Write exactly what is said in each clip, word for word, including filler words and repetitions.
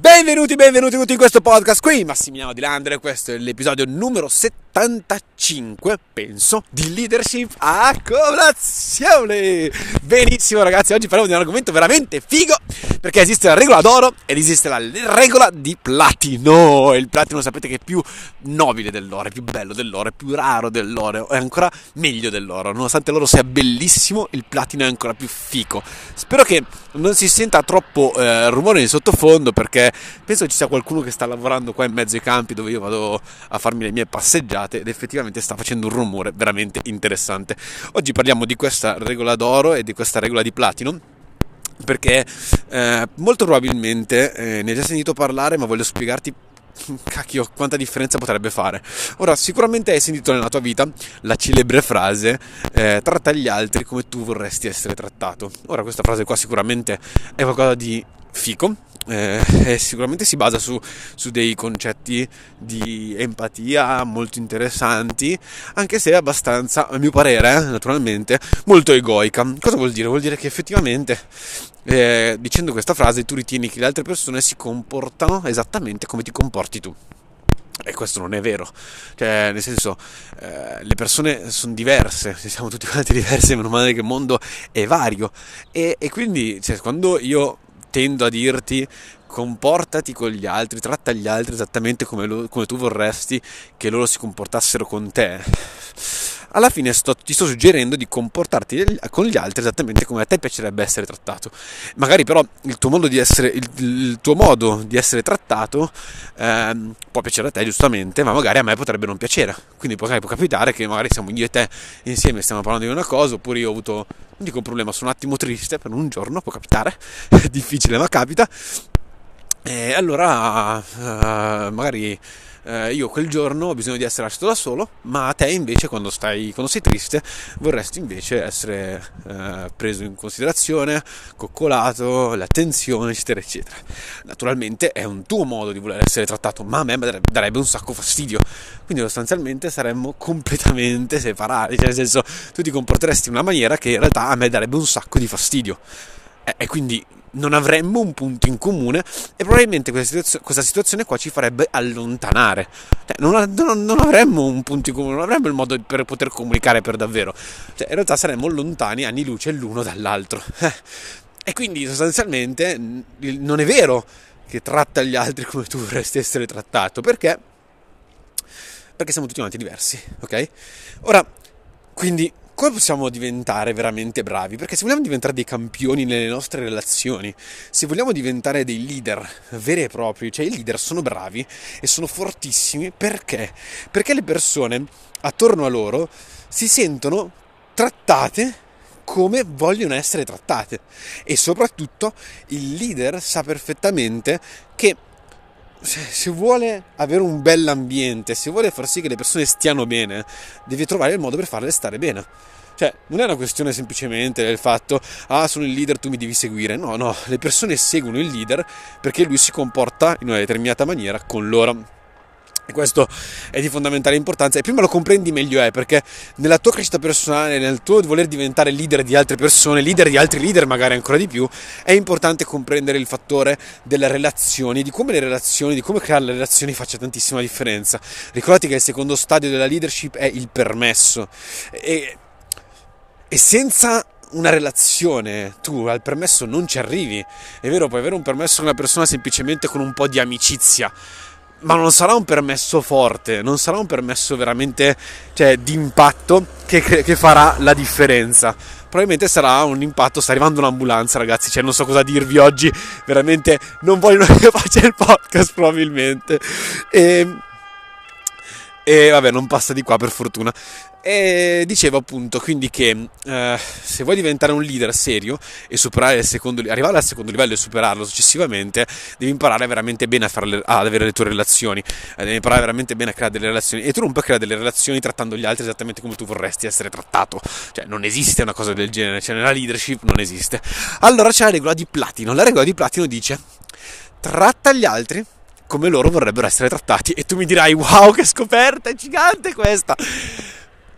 Benvenuti, benvenuti tutti in questo podcast, qui Massimiliano di Landre, questo è l'episodio numero settantacinque, penso, di Leadership a colazione. Benissimo ragazzi, oggi parliamo di un argomento veramente figo, perché esiste la regola d'oro ed esiste la regola di platino. E il platino sapete che è più nobile dell'oro, è più bello dell'oro, è più raro dell'oro, è ancora meglio dell'oro. Nonostante l'oro sia bellissimo, il platino è ancora più fico. Spero che non si senta troppo eh, rumore in sottofondo, perché penso ci sia qualcuno che sta lavorando qua in mezzo ai campi dove io vado a farmi le mie passeggiate ed effettivamente sta facendo un rumore veramente interessante. Oggi parliamo di questa regola d'oro e di questa regola di platino, perché eh, molto probabilmente eh, ne hai già sentito parlare, ma voglio spiegarti cacchio quanta differenza potrebbe fare. Ora, sicuramente hai sentito nella tua vita la celebre frase eh, tratta gli altri come tu vorresti essere trattato. Ora, questa frase qua sicuramente è qualcosa di fico, eh, e sicuramente si basa su, su dei concetti di empatia molto interessanti, anche se è abbastanza, a mio parere, eh, naturalmente, molto egoica. Cosa vuol dire? Vuol dire che effettivamente eh, dicendo questa frase tu ritieni che le altre persone si comportano esattamente come ti comporti tu. E questo non è vero, cioè nel senso eh, le persone sono diverse, siamo tutti quanti diversi, meno male che il mondo è vario e, e quindi cioè, quando io tendo a dirti comportati con gli altri, tratta gli altri esattamente come, lo, come tu vorresti che loro si comportassero con te, alla fine sto, ti sto suggerendo di comportarti con gli altri esattamente come a te piacerebbe essere trattato. Magari però il tuo modo di essere, il, il tuo modo di essere trattato ehm, può piacere a te giustamente, ma magari a me potrebbe non piacere, quindi può, può capitare che magari siamo io e te insieme, stiamo parlando di una cosa, oppure io ho avuto, non dico un problema, sono un attimo triste per un giorno, può capitare, è difficile ma capita. E allora uh, magari uh, io quel giorno ho bisogno di essere lasciato da solo, ma te invece quando, stai, quando sei triste vorresti invece essere uh, preso in considerazione, coccolato, l'attenzione eccetera eccetera. Naturalmente è un tuo modo di voler essere trattato, ma a me darebbe un sacco fastidio, quindi sostanzialmente saremmo completamente separati, cioè nel senso tu ti comporteresti in una maniera che in realtà a me darebbe un sacco di fastidio e, e quindi non avremmo un punto in comune e probabilmente questa, situazio- questa situazione qua ci farebbe allontanare, cioè, non, a- non, non avremmo un punto in comune, non avremmo il modo per poter comunicare per davvero, cioè, in realtà saremmo lontani anni luce l'uno dall'altro e quindi sostanzialmente non è vero che tratta gli altri come tu vorresti essere trattato, perché perché siamo tutti quanti diversi, ok? Ora, quindi come possiamo diventare veramente bravi? Perché se vogliamo diventare dei campioni nelle nostre relazioni, se vogliamo diventare dei leader veri e propri, cioè i leader sono bravi e sono fortissimi, perché? Perché le persone attorno a loro si sentono trattate come vogliono essere trattate e soprattutto il leader sa perfettamente che se vuole avere un bell'ambiente, se vuole far sì che le persone stiano bene, devi trovare il modo per farle stare bene. Cioè, non è una questione semplicemente del fatto ah, sono il leader, tu mi devi seguire. No, no, le persone seguono il leader perché lui si comporta in una determinata maniera con loro. E questo è di fondamentale importanza e prima lo comprendi meglio è, perché nella tua crescita personale, nel tuo voler diventare leader di altre persone, leader di altri leader magari ancora di più, è importante comprendere il fattore delle relazioni, di come le relazioni, di come creare le relazioni faccia tantissima differenza. Ricordati che il secondo stadio della leadership è il permesso e, e senza una relazione tu al permesso non ci arrivi. È vero, puoi avere un permesso con una persona semplicemente con un po' di amicizia, ma non sarà un permesso forte, non sarà un permesso veramente, cioè, di impatto che, che farà la differenza. Probabilmente sarà un impatto, sta arrivando un'ambulanza ragazzi, cioè non so cosa dirvi oggi, veramente non vogliono che faccia il podcast probabilmente e, e vabbè non passa di qua per fortuna. E dicevo appunto quindi che eh, se vuoi diventare un leader serio e superare il secondo, arrivare al secondo livello e superarlo successivamente, devi imparare veramente bene a farle, ad avere le tue relazioni, devi imparare veramente bene a creare delle relazioni e tu non puoi creare delle relazioni trattando gli altri esattamente come tu vorresti essere trattato, cioè non esiste una cosa del genere, cioè nella leadership non esiste. Allora c'è la regola di platino, la regola di platino dice tratta gli altri come loro vorrebbero essere trattati e tu mi dirai wow che scoperta è gigante questa.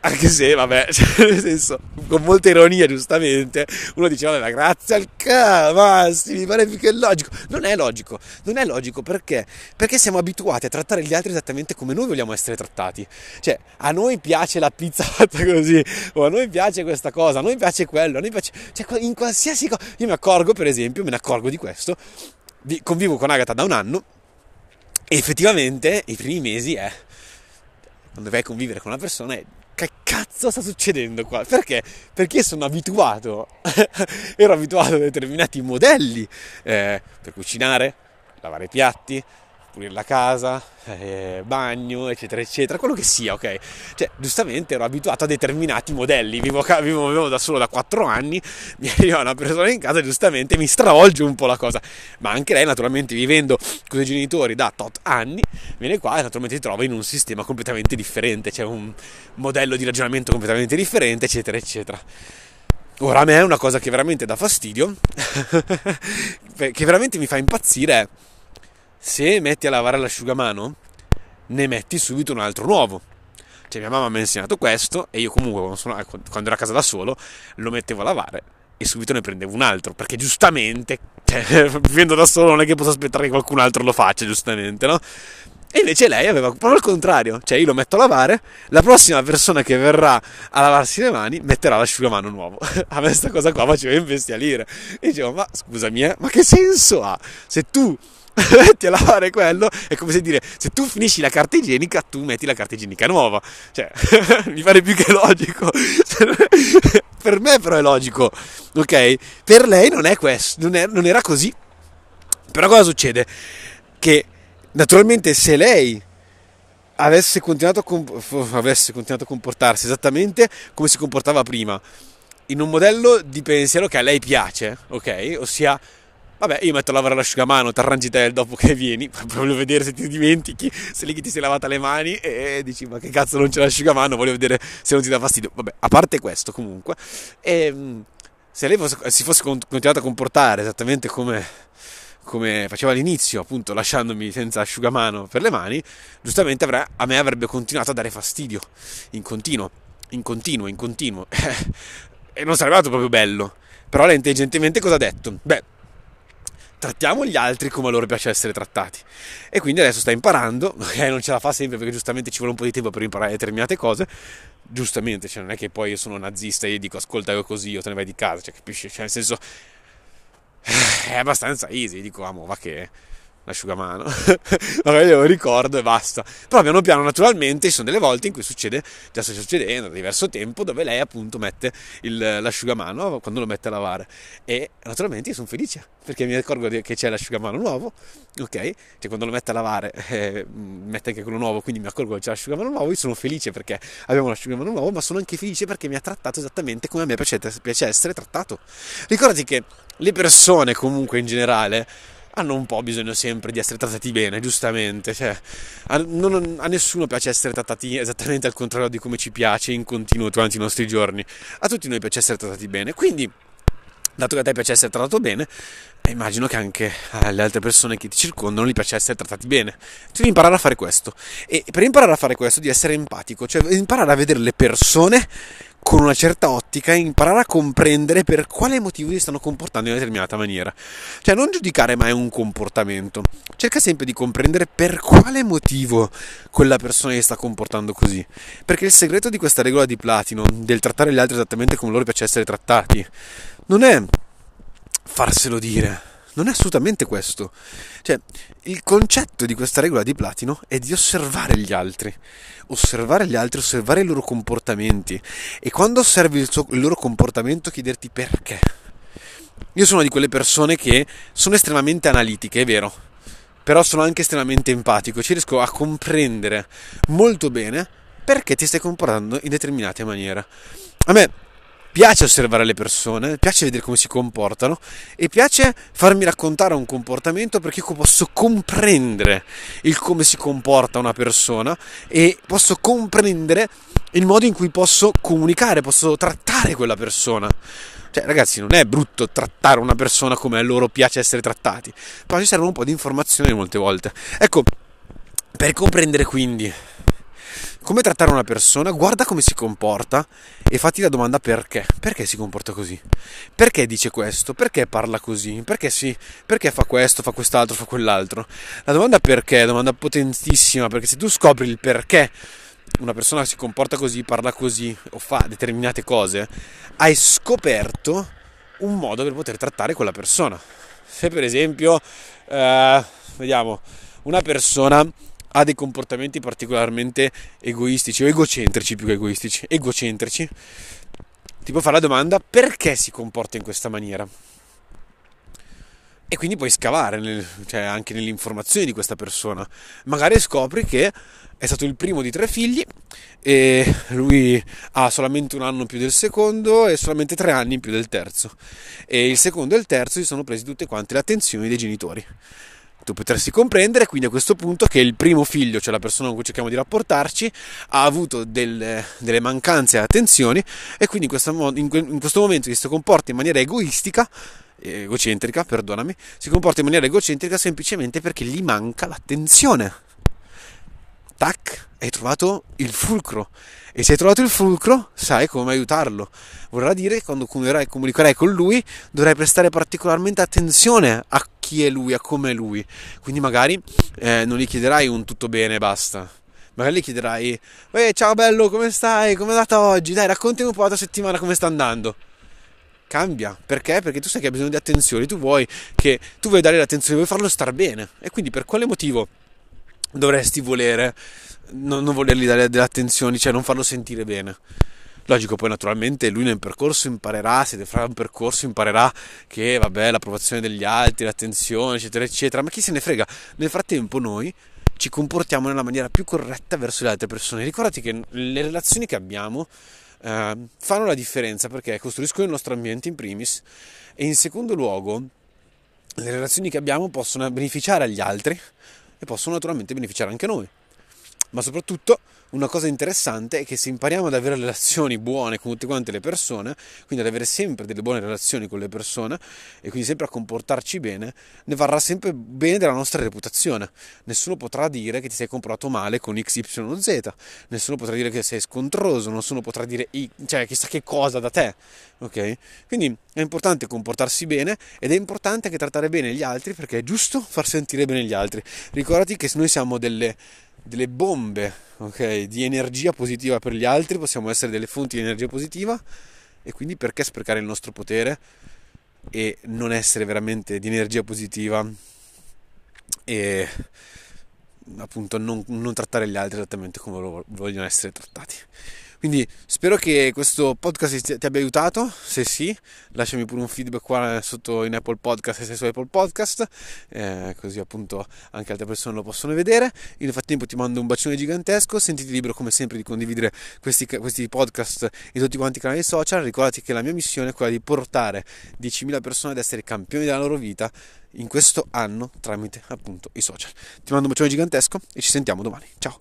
Anche se, vabbè, cioè, nel senso, con molta ironia, giustamente, uno diceva, vabbè, grazie al cavolo, Massi, mi pare più che logico. Non è logico, non è logico perché? Perché siamo abituati a trattare gli altri esattamente come noi vogliamo essere trattati. Cioè, a noi piace la pizza fatta così, o a noi piace questa cosa, a noi piace quello, a noi piace... Cioè, in qualsiasi cosa... Io mi accorgo, per esempio, me ne accorgo di questo, convivo con Agata da un anno, e effettivamente, i primi mesi è... Quando vai a convivere con una persona è... Che cazzo sta succedendo qua? Perché? Perché sono abituato, ero abituato a determinati modelli eh, per cucinare, lavare i piatti, pulire la casa, eh, bagno, eccetera, eccetera, quello che sia, ok? Cioè, giustamente ero abituato a determinati modelli, vivo, vivo, vivo da solo da quattro anni, mi arriva una persona in casa, giustamente mi stravolge un po' la cosa, ma anche lei naturalmente vivendo con i genitori da tot anni, viene qua e naturalmente si trova in un sistema completamente differente, c'è cioè un modello di ragionamento completamente differente, eccetera, eccetera. Ora a me è una cosa che veramente dà fastidio, che veramente mi fa impazzire. Se metti a lavare l'asciugamano, ne metti subito un altro nuovo. Cioè, mia mamma mi ha insegnato questo e io comunque quando, sono, quando ero a casa da solo lo mettevo a lavare e subito ne prendevo un altro, perché giustamente, cioè, vivendo da solo non è che posso aspettare che qualcun altro lo faccia, giustamente, no? E invece lei aveva proprio il contrario, cioè io lo metto a lavare, la prossima persona che verrà a lavarsi le mani metterà l'asciugamano nuovo. A me sta cosa qua faceva imbestialire e dicevo, ma scusami, eh, ma che senso ha? Se tu metti a lavare quello, è come se dire, se tu finisci la carta igienica tu metti la carta igienica nuova, cioè mi pare più che logico. Per me però è logico, ok? Per lei non è questo, non, è, non era così. Però cosa succede? Che naturalmente se lei avesse continuato a comp- avesse continuato a comportarsi esattamente come si comportava prima, in un modello di pensiero che a lei piace, ok? Ossia, vabbè, io metto a lavare l'asciugamano, t'arrangi te dopo che vieni, voglio vedere se ti dimentichi, se lì che ti sei lavata le mani e dici, ma che cazzo, non c'è l'asciugamano, voglio vedere se non ti dà fastidio. Vabbè, a parte questo, comunque, e, se lei fosse, si fosse continuata a comportare esattamente come, come faceva all'inizio, appunto, lasciandomi senza asciugamano per le mani, giustamente avrà, a me avrebbe continuato a dare fastidio, in continuo, in continuo, in continuo, e non sarebbe stato proprio bello. Però lei intelligentemente cosa ha detto? Beh, trattiamo gli altri come a loro piace essere trattati, e quindi adesso sta imparando, eh, non ce la fa sempre perché giustamente ci vuole un po' di tempo per imparare determinate cose, giustamente, cioè non è che poi io sono nazista e gli dico ascolta io così io te ne vai di casa, cioè capisci, cioè nel senso è abbastanza easy, dico ah mo va che l'asciugamano magari lo ricordo e basta. Però piano piano naturalmente ci sono delle volte in cui succede, già sta succedendo da diverso tempo, dove lei appunto mette il, l'asciugamano quando lo mette a lavare, e naturalmente io sono felice perché mi accorgo che c'è l'asciugamano nuovo, ok? Cioè quando lo mette a lavare eh, mette anche quello nuovo, quindi mi accorgo che c'è l'asciugamano nuovo, io sono felice perché abbiamo l'asciugamano nuovo, ma sono anche felice perché mi ha trattato esattamente come a me piace, piace essere trattato. Ricordati che le persone comunque in generale hanno un po' bisogno sempre di essere trattati bene, giustamente, cioè a, non, a nessuno piace essere trattati esattamente al contrario di come ci piace in continuo durante i nostri giorni, a tutti noi piace essere trattati bene, quindi dato che a te piace essere trattato bene, immagino che anche alle altre persone che ti circondano gli piace essere trattati bene, devi imparare a fare questo, e per imparare a fare questo devi essere empatico, cioè imparare a vedere le persone con una certa ottica, imparare a comprendere per quale motivo si stanno comportando in una determinata maniera. Cioè non giudicare mai un comportamento, cerca sempre di comprendere per quale motivo quella persona si sta comportando così, perché il segreto di questa regola di platino del trattare gli altri esattamente come loro piace essere trattati non è farselo dire, non è assolutamente questo. Cioè il concetto di questa regola di platino è di osservare gli altri, osservare gli altri, osservare i loro comportamenti, e quando osservi il, suo, il loro comportamento chiederti perché. Io sono di quelle persone che sono estremamente analitiche, è vero, però sono anche estremamente empatico, ci riesco a comprendere molto bene perché ti stai comportando in determinate maniere. A me piace osservare le persone, piace vedere come si comportano e piace farmi raccontare un comportamento, perché io posso comprendere il come si comporta una persona e posso comprendere il modo in cui posso comunicare, posso trattare quella persona. Cioè ragazzi, non è brutto trattare una persona come a loro piace essere trattati, però ci serve un po' di informazioni molte volte. Ecco, per comprendere quindi come trattare una persona, guarda come si comporta e fatti la domanda perché. Perché si comporta così? Perché dice questo? Perché parla così? Perché, si, perché fa questo, fa quest'altro, fa quell'altro? La domanda perché è una domanda potentissima, perché se tu scopri il perché una persona si comporta così, parla così o fa determinate cose, hai scoperto un modo per poter trattare quella persona. Se per esempio, eh, vediamo, una persona ha dei comportamenti particolarmente egoistici o egocentrici, più che egoistici, egocentrici, ti può fare la domanda perché si comporta in questa maniera. E quindi puoi scavare nel, cioè anche nelle informazioni di questa persona. Magari scopri che è stato il primo di tre figli e lui ha solamente un anno in più del secondo e solamente tre anni in più del terzo, e il secondo e il terzo si sono presi tutte quante le attenzioni dei genitori. Tu potresti comprendere quindi a questo punto che il primo figlio, cioè la persona con cui cerchiamo di rapportarci, ha avuto del, delle mancanze e attenzioni, e quindi in questo, in questo momento si comporta in maniera egoistica egocentrica, perdonami, si comporta in maniera egocentrica semplicemente perché gli manca l'attenzione. Tac, hai trovato il fulcro, e se hai trovato il fulcro sai come aiutarlo. Vorrà dire che quando comunicherai con lui dovrai prestare particolarmente attenzione a chi è lui, a come è lui. Quindi magari eh, non gli chiederai un tutto bene e basta. Magari gli chiederai: eh, ciao bello, come stai? Come è andata oggi? Dai, raccontami un po' la tua settimana, come sta andando. Cambia, perché? Perché tu sai che hai bisogno di attenzione, tu vuoi che tu vuoi dare l'attenzione, vuoi farlo star bene, e quindi per quale motivo dovresti volere non, non volergli dare delle attenzioni, cioè non farlo sentire bene? Logico, poi naturalmente lui nel percorso imparerà, se farà un percorso imparerà che vabbè, l'approvazione degli altri, l'attenzione, eccetera eccetera, ma chi se ne frega. Nel frattempo noi ci comportiamo nella maniera più corretta verso le altre persone. Ricordati che le relazioni che abbiamo Uh, fanno la differenza, perché costruiscono il nostro ambiente in primis, e in secondo luogo le relazioni che abbiamo possono beneficiare agli altri e possono naturalmente beneficiare anche noi. Ma soprattutto una cosa interessante è che se impariamo ad avere relazioni buone con tutte quante le persone, quindi ad avere sempre delle buone relazioni con le persone e quindi sempre a comportarci bene, ne varrà sempre bene della nostra reputazione. Nessuno potrà dire che ti sei comportato male con X Y Z, nessuno potrà dire che sei scontroso, nessuno potrà dire cioè chissà che cosa da te, ok? Quindi è importante comportarsi bene, ed è importante anche trattare bene gli altri, perché è giusto far sentire bene gli altri. Ricordati che se noi siamo delle delle bombe, ok, di energia positiva per gli altri, possiamo essere delle fonti di energia positiva, e quindi perché sprecare il nostro potere e non essere veramente di energia positiva e appunto non, non trattare gli altri esattamente come lo vogliono essere trattati. Quindi spero che questo podcast ti abbia aiutato. Se sì, lasciami pure un feedback qua sotto in Apple Podcast, se sei su Apple Podcast, eh, così appunto anche altre persone lo possono vedere. Io nel frattempo ti mando un bacione gigantesco, sentiti libero come sempre di condividere questi, questi podcast in tutti quanti i canali social. Ricordati che la mia missione è quella di portare diecimila persone ad essere campioni della loro vita in questo anno tramite appunto i social. Ti mando un bacione gigantesco e ci sentiamo domani, ciao!